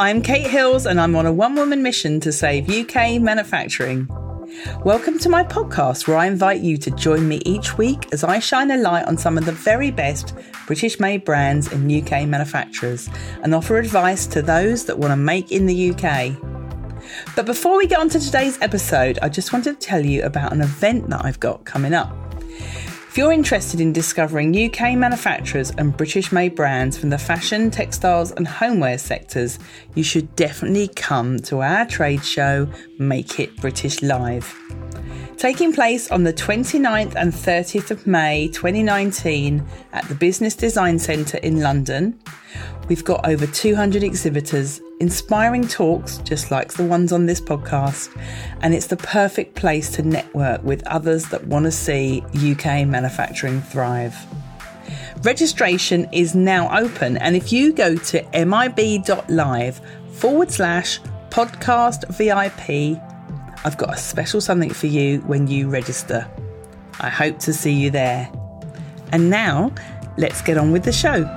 I'm Kate Hills and I'm on a one-woman mission to save UK manufacturing. Welcome to my podcast where I invite you to join me each week as I shine a light on some of the very best British-made brands and UK manufacturers and offer advice to those that want to make in the UK. But before we get on to today's episode, I just wanted to tell you about an event that I've got coming up. If you're interested in discovering UK manufacturers and British-made brands from the fashion, textiles and homeware sectors, you should definitely come to our trade show, Make It British Live. Taking place on the 29th and 30th of May 2019 at the Business Design Centre in London, we've got over 200 exhibitors, inspiring talks just like the ones on this podcast, and it's the perfect place to network with others that want to see UK manufacturing thrive. Registration is now open, and if you go to mib.live/podcast VIP, I've got a special something for you when you register. I hope to see you there. And now, let's get on with the show.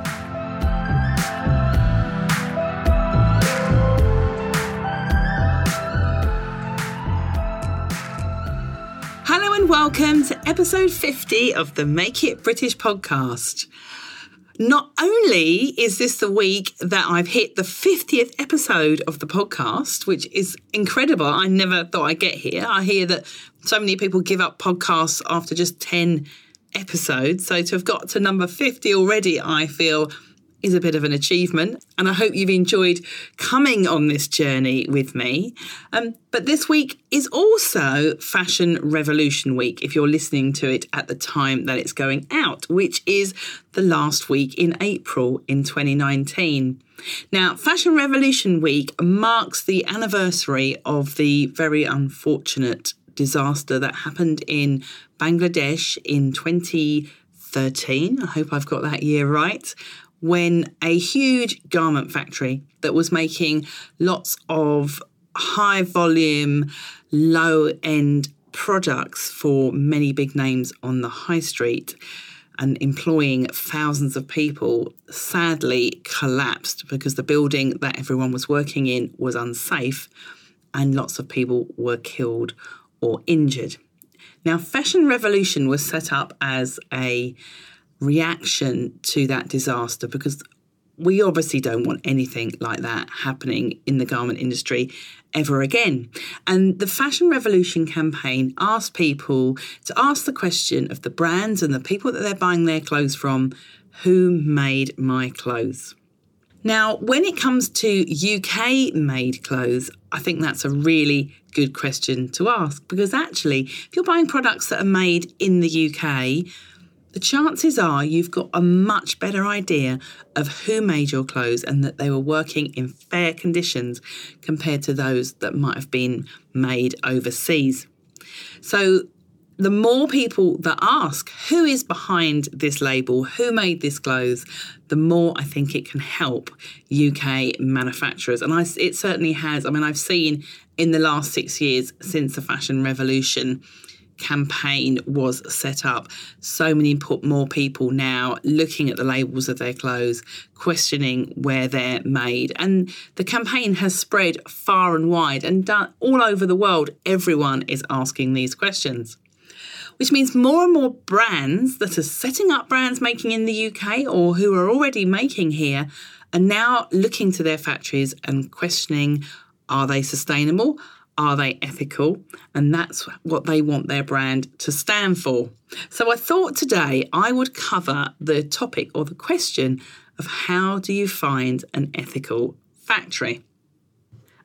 Welcome to episode 50 of the Make It British podcast. Not only is this the week that I've hit the 50th episode of the podcast, which is incredible. I never thought I'd get here. I hear that so many people give up podcasts after just 10 episodes. So to have got to number 50 already, I feel is a bit of an achievement. And I hope you've enjoyed coming on this journey with me. But this week is also Fashion Revolution Week, if you're listening to it at the time that it's going out, which is the last week in April in 2019. Now, Fashion Revolution Week marks the anniversary of the very unfortunate disaster that happened in Bangladesh in 2013. I hope I've got that year right. When a huge garment factory that was making lots of high volume, low end products for many big names on the high street and employing thousands of people sadly collapsed because the building that everyone was working in was unsafe and lots of people were killed or injured. Now, Fashion Revolution was set up as a reaction to that disaster because we obviously don't want anything like that happening in the garment industry ever again. And the Fashion Revolution campaign asked people to ask the question of the brands and the people that they're buying their clothes from, who made my clothes? Now, when it comes to UK-made clothes, I think that's a really good question to ask because actually, if you're buying products that are made in the UK, the chances are you've got a much better idea of who made your clothes and that they were working in fair conditions compared to those that might have been made overseas. So the more people that ask who is behind this label, who made this clothes, the more I think it can help UK manufacturers. And it certainly has. I mean, I've seen in the last 6 years since the Fashion Revolution campaign was set up, so many more people now looking at the labels of their clothes, questioning where they're made. And the campaign has spread far and wide and done all over the world. Everyone is asking these questions, which means more and more brands that are setting up brands making in the UK or who are already making here are now looking to their factories and questioning, are they sustainable? Are they ethical? And that's what they want their brand to stand for. So I thought today I would cover the topic or the question of how do you find an ethical factory?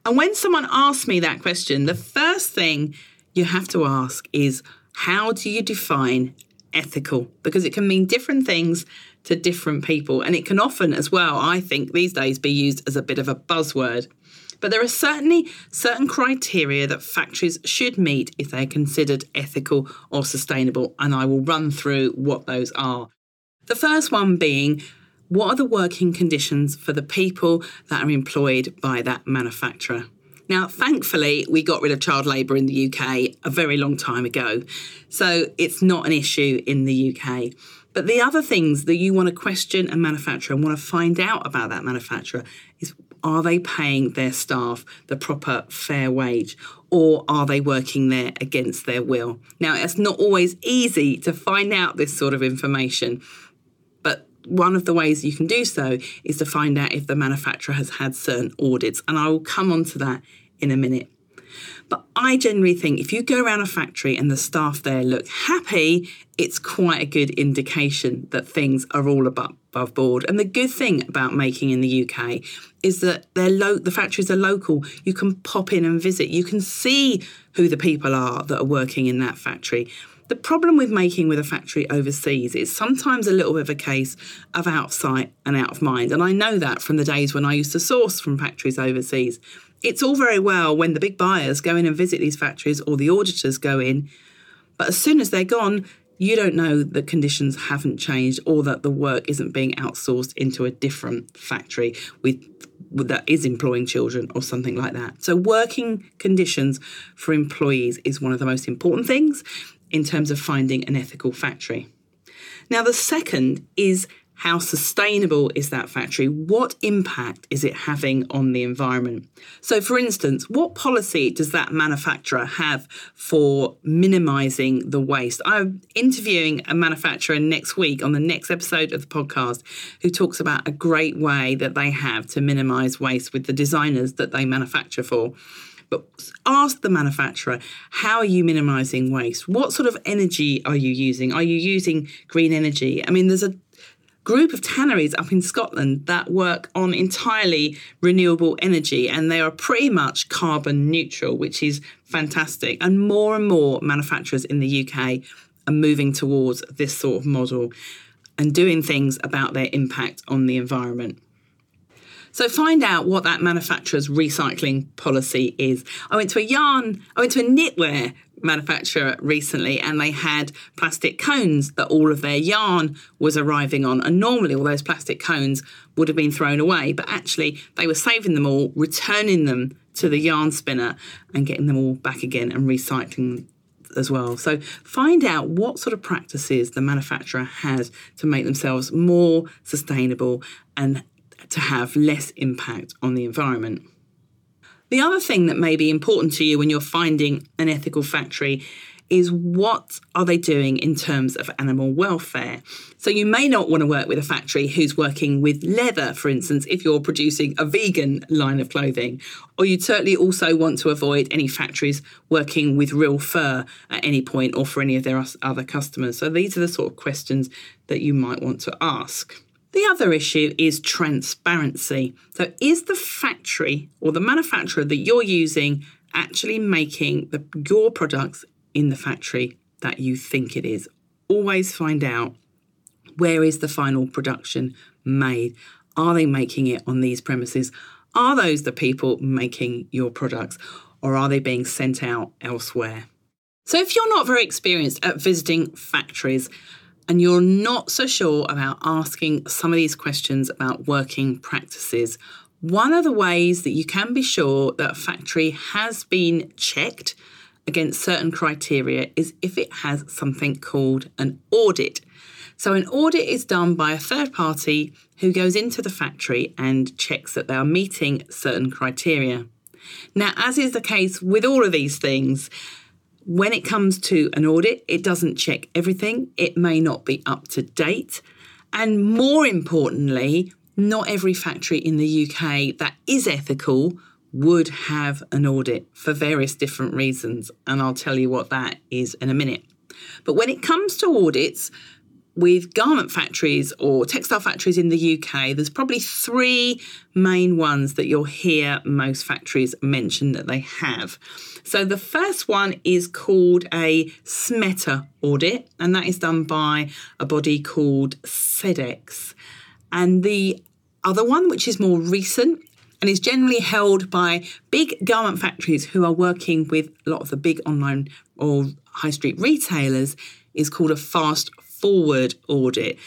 And when someone asks me that question, the first thing you have to ask is, how do you define ethical? Because it can mean different things to different people. And it can often as well, I think these days, be used as a bit of a buzzword. But there are certainly certain criteria that factories should meet if they're considered ethical or sustainable, and I will run through what those are. The first one being, what are the working conditions for the people that are employed by that manufacturer? Now, thankfully, we got rid of child labour in the UK a very long time ago, so it's not an issue in the UK. But the other things that you want to question a manufacturer and want to find out about that manufacturer is, are they paying their staff the proper fair wage, or are they working there against their will? Now, it's not always easy to find out this sort of information, but one of the ways you can do so is to find out if the manufacturer has had certain audits, and I will come on to that in a minute. But I generally think if you go around a factory and the staff there look happy, it's quite a good indication that things are all above board. And the good thing about making in the UK is that the factories are local. You can pop in and visit. You can see who the people are that are working in that factory. The problem with making with a factory overseas is sometimes a little bit of a case of out of sight and out of mind. And I know that from the days when I used to source from factories overseas. It's all very well when the big buyers go in and visit these factories or the auditors go in, but as soon as they're gone, you don't know that conditions haven't changed or that the work isn't being outsourced into a different factory that is employing children or something like that. So working conditions for employees is one of the most important things in terms of finding an ethical factory. Now, the second is how sustainable is that factory? What impact is it having on the environment? So, for instance, what policy does that manufacturer have for minimising the waste? I'm interviewing a manufacturer next week on the next episode of the podcast who talks about a great way that they have to minimise waste with the designers that they manufacture for. But ask the manufacturer, how are you minimising waste? What sort of energy are you using? Are you using green energy? I mean, there's a group of tanneries up in Scotland that work on entirely renewable energy, and they are pretty much carbon neutral, which is fantastic. And more manufacturers in the UK are moving towards this sort of model and doing things about their impact on the environment. So find out what that manufacturer's recycling policy is. I went to a knitwear manufacturer recently, and they had plastic cones that all of their yarn was arriving on, and normally all those plastic cones would have been thrown away, but actually they were saving them all, returning them to the yarn spinner and getting them all back again and recycling them as well. So find out what sort of practices the manufacturer has to make themselves more sustainable and to have less impact on the environment. The other thing that may be important to you when you're finding an ethical factory is what are they doing in terms of animal welfare? So you may not want to work with a factory who's working with leather, for instance, if you're producing a vegan line of clothing, or you certainly also want to avoid any factories working with real fur at any point or for any of their other customers. So these are the sort of questions that you might want to ask. The other issue is transparency. So is the factory or the manufacturer that you're using actually making your products in the factory that you think it is? Always find out, where is the final production made? Are they making it on these premises? Are those the people making your products, or are they being sent out elsewhere? So if you're not very experienced at visiting factories, and you're not so sure about asking some of these questions about working practices, one of the ways that you can be sure that a factory has been checked against certain criteria is if it has something called an audit. So an audit is done by a third party who goes into the factory and checks that they are meeting certain criteria. Now, as is the case with all of these things, when it comes to an audit, it doesn't check everything. It may not be up to date. And more importantly, not every factory in the UK that is ethical would have an audit for various different reasons. And I'll tell you what that is in a minute. But when it comes to audits with garment factories or textile factories in the UK, there's probably three main ones that you'll hear most factories mention that they have. So the first one is called a SMETA audit, and that is done by a body called SEDEX. And the other one, which is more recent and is generally held by big garment factories who are working with a lot of the big online or high street retailers, is called a fast forward audit,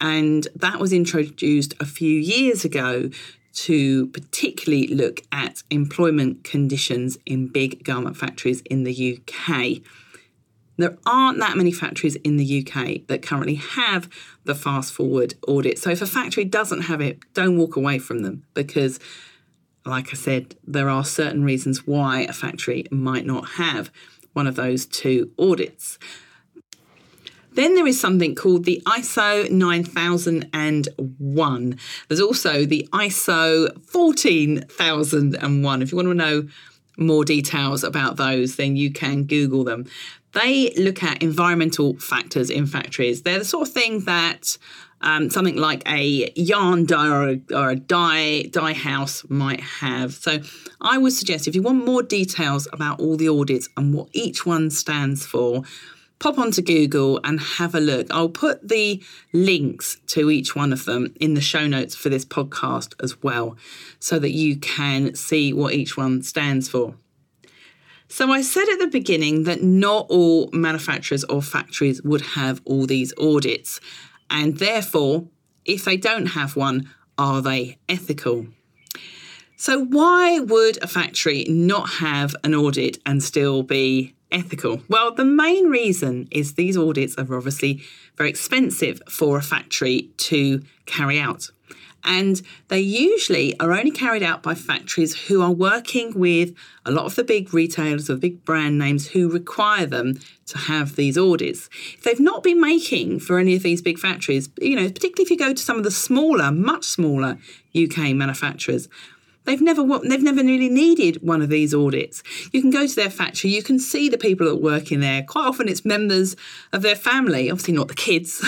and that was introduced a few years ago to particularly look at employment conditions in big garment factories in the UK. There aren't that many factories in the UK that currently have the fast forward audit. So if a factory doesn't have it, don't walk away from them, because like I said, there are certain reasons why a factory might not have one of those two audits. Then there is something called the ISO 9001. There's also the ISO 14001. If you want to know more details about those, then you can Google them. They look at environmental factors in factories. They're the sort of thing that something like a yarn dye or a dye house might have. So I would suggest if you want more details about all the audits and what each one stands for, pop onto Google and have a look. I'll put the links to each one of them in the show notes for this podcast as well, so that you can see what each one stands for. So I said at the beginning that not all manufacturers or factories would have all these audits, and therefore, if they don't have one, are they ethical? So why would a factory not have an audit and still be ethical? Well, the main reason is these audits are obviously very expensive for a factory to carry out. And they usually are only carried out by factories who are working with a lot of the big retailers or big brand names who require them to have these audits. If they've not been making for any of these big factories, you know, particularly if you go to some of the smaller, much smaller UK manufacturers, they've never really needed one of these audits. You can go to their factory, you can see the people that work in there. Quite often it's members of their family, obviously not the kids.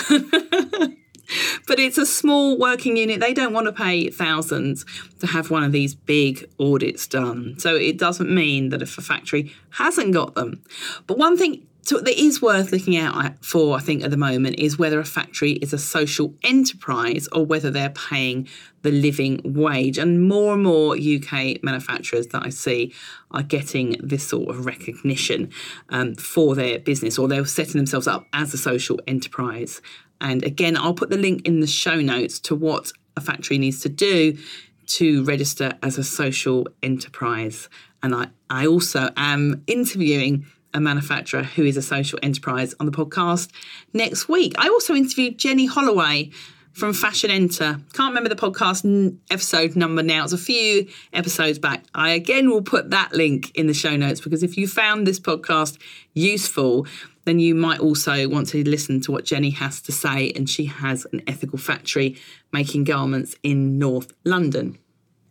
But it's a small working unit. They don't want to pay thousands to have one of these big audits done. So it doesn't mean that if a factory hasn't got them. But one thing that is worth looking out for, I think, at the moment is whether a factory is a social enterprise or whether they're paying the living wage. And more UK manufacturers that I see are getting this sort of recognition for their business, or they're setting themselves up as a social enterprise. And again, I'll put the link in the show notes to what a factory needs to do to register as a social enterprise. And I also am interviewing a manufacturer who is a social enterprise on the podcast next week. I also interviewed Jenny Holloway from Fashion Enter. Can't remember the podcast episode number now. It's a few episodes back. I again will put that link in the show notes, because if you found this podcast useful, then you might also want to listen to what Jenny has to say. And she has an ethical factory making garments in North London.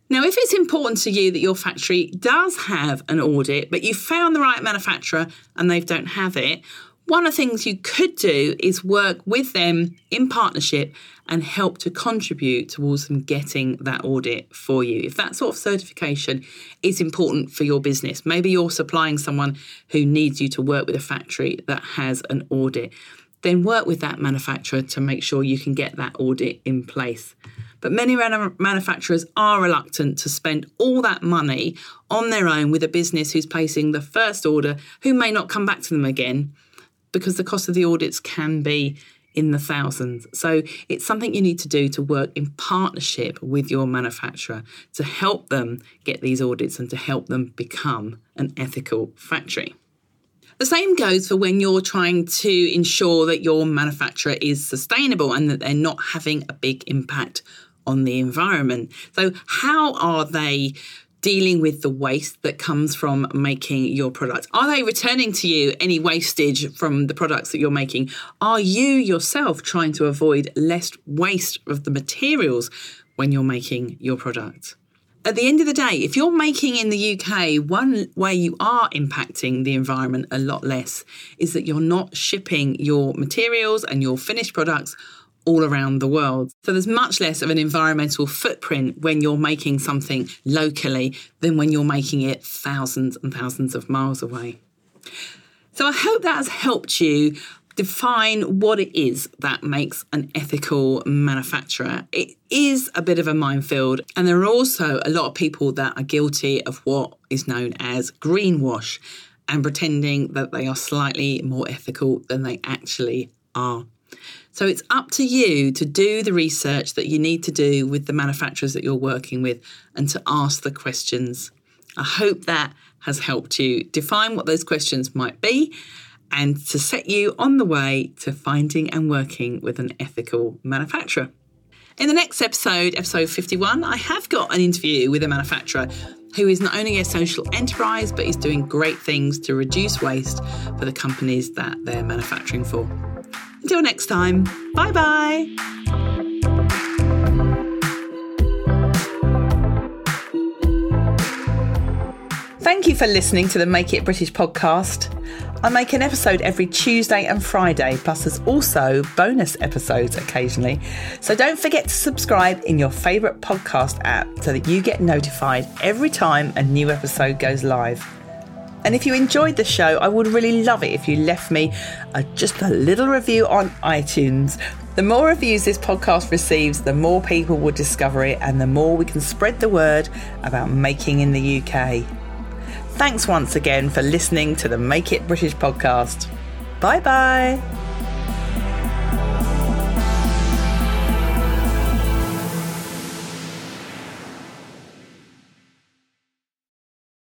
Now, if it's important to you that your factory does have an audit, but you found the right manufacturer and they don't have it, one of the things you could do is work with them in partnership and help to contribute towards them getting that audit for you. If that sort of certification is important for your business, maybe you're supplying someone who needs you to work with a factory that has an audit, then work with that manufacturer to make sure you can get that audit in place. But many manufacturers are reluctant to spend all that money on their own with a business who's placing the first order, who may not come back to them again, because the cost of the audits can be in the thousands. So it's something you need to do to work in partnership with your manufacturer to help them get these audits and to help them become an ethical factory. The same goes for when you're trying to ensure that your manufacturer is sustainable and that they're not having a big impact on the environment. So how are they dealing with the waste that comes from making your product? Are they returning to you any wastage from the products that you're making? Are you yourself trying to avoid less waste of the materials when you're making your product? At the end of the day, if you're making in the UK, one way you are impacting the environment a lot less is that you're not shipping your materials and your finished products all around the world. So there's much less of an environmental footprint when you're making something locally than when you're making it thousands and thousands of miles away. So I hope that has helped you define what it is that makes an ethical manufacturer. It is a bit of a minefield, and there are also a lot of people that are guilty of what is known as greenwash and pretending that they are slightly more ethical than they actually are. So it's up to you to do the research that you need to do with the manufacturers that you're working with and to ask the questions. I hope that has helped you define what those questions might be and to set you on the way to finding and working with an ethical manufacturer. In the next episode, episode 51, I have got an interview with a manufacturer who is not only a social enterprise, but is doing great things to reduce waste for the companies that they're manufacturing for. Until next time, bye-bye. Thank you for listening to the Make It British podcast. I make an episode every Tuesday and Friday, plus there's also bonus episodes occasionally. So don't forget to subscribe in your favourite podcast app so that you get notified every time a new episode goes live. And if you enjoyed the show, I would really love it if you left me just a little review on iTunes. The more reviews this podcast receives, the more people will discover it and the more we can spread the word about making in the UK. Thanks once again for listening to the Make It British podcast. Bye-bye.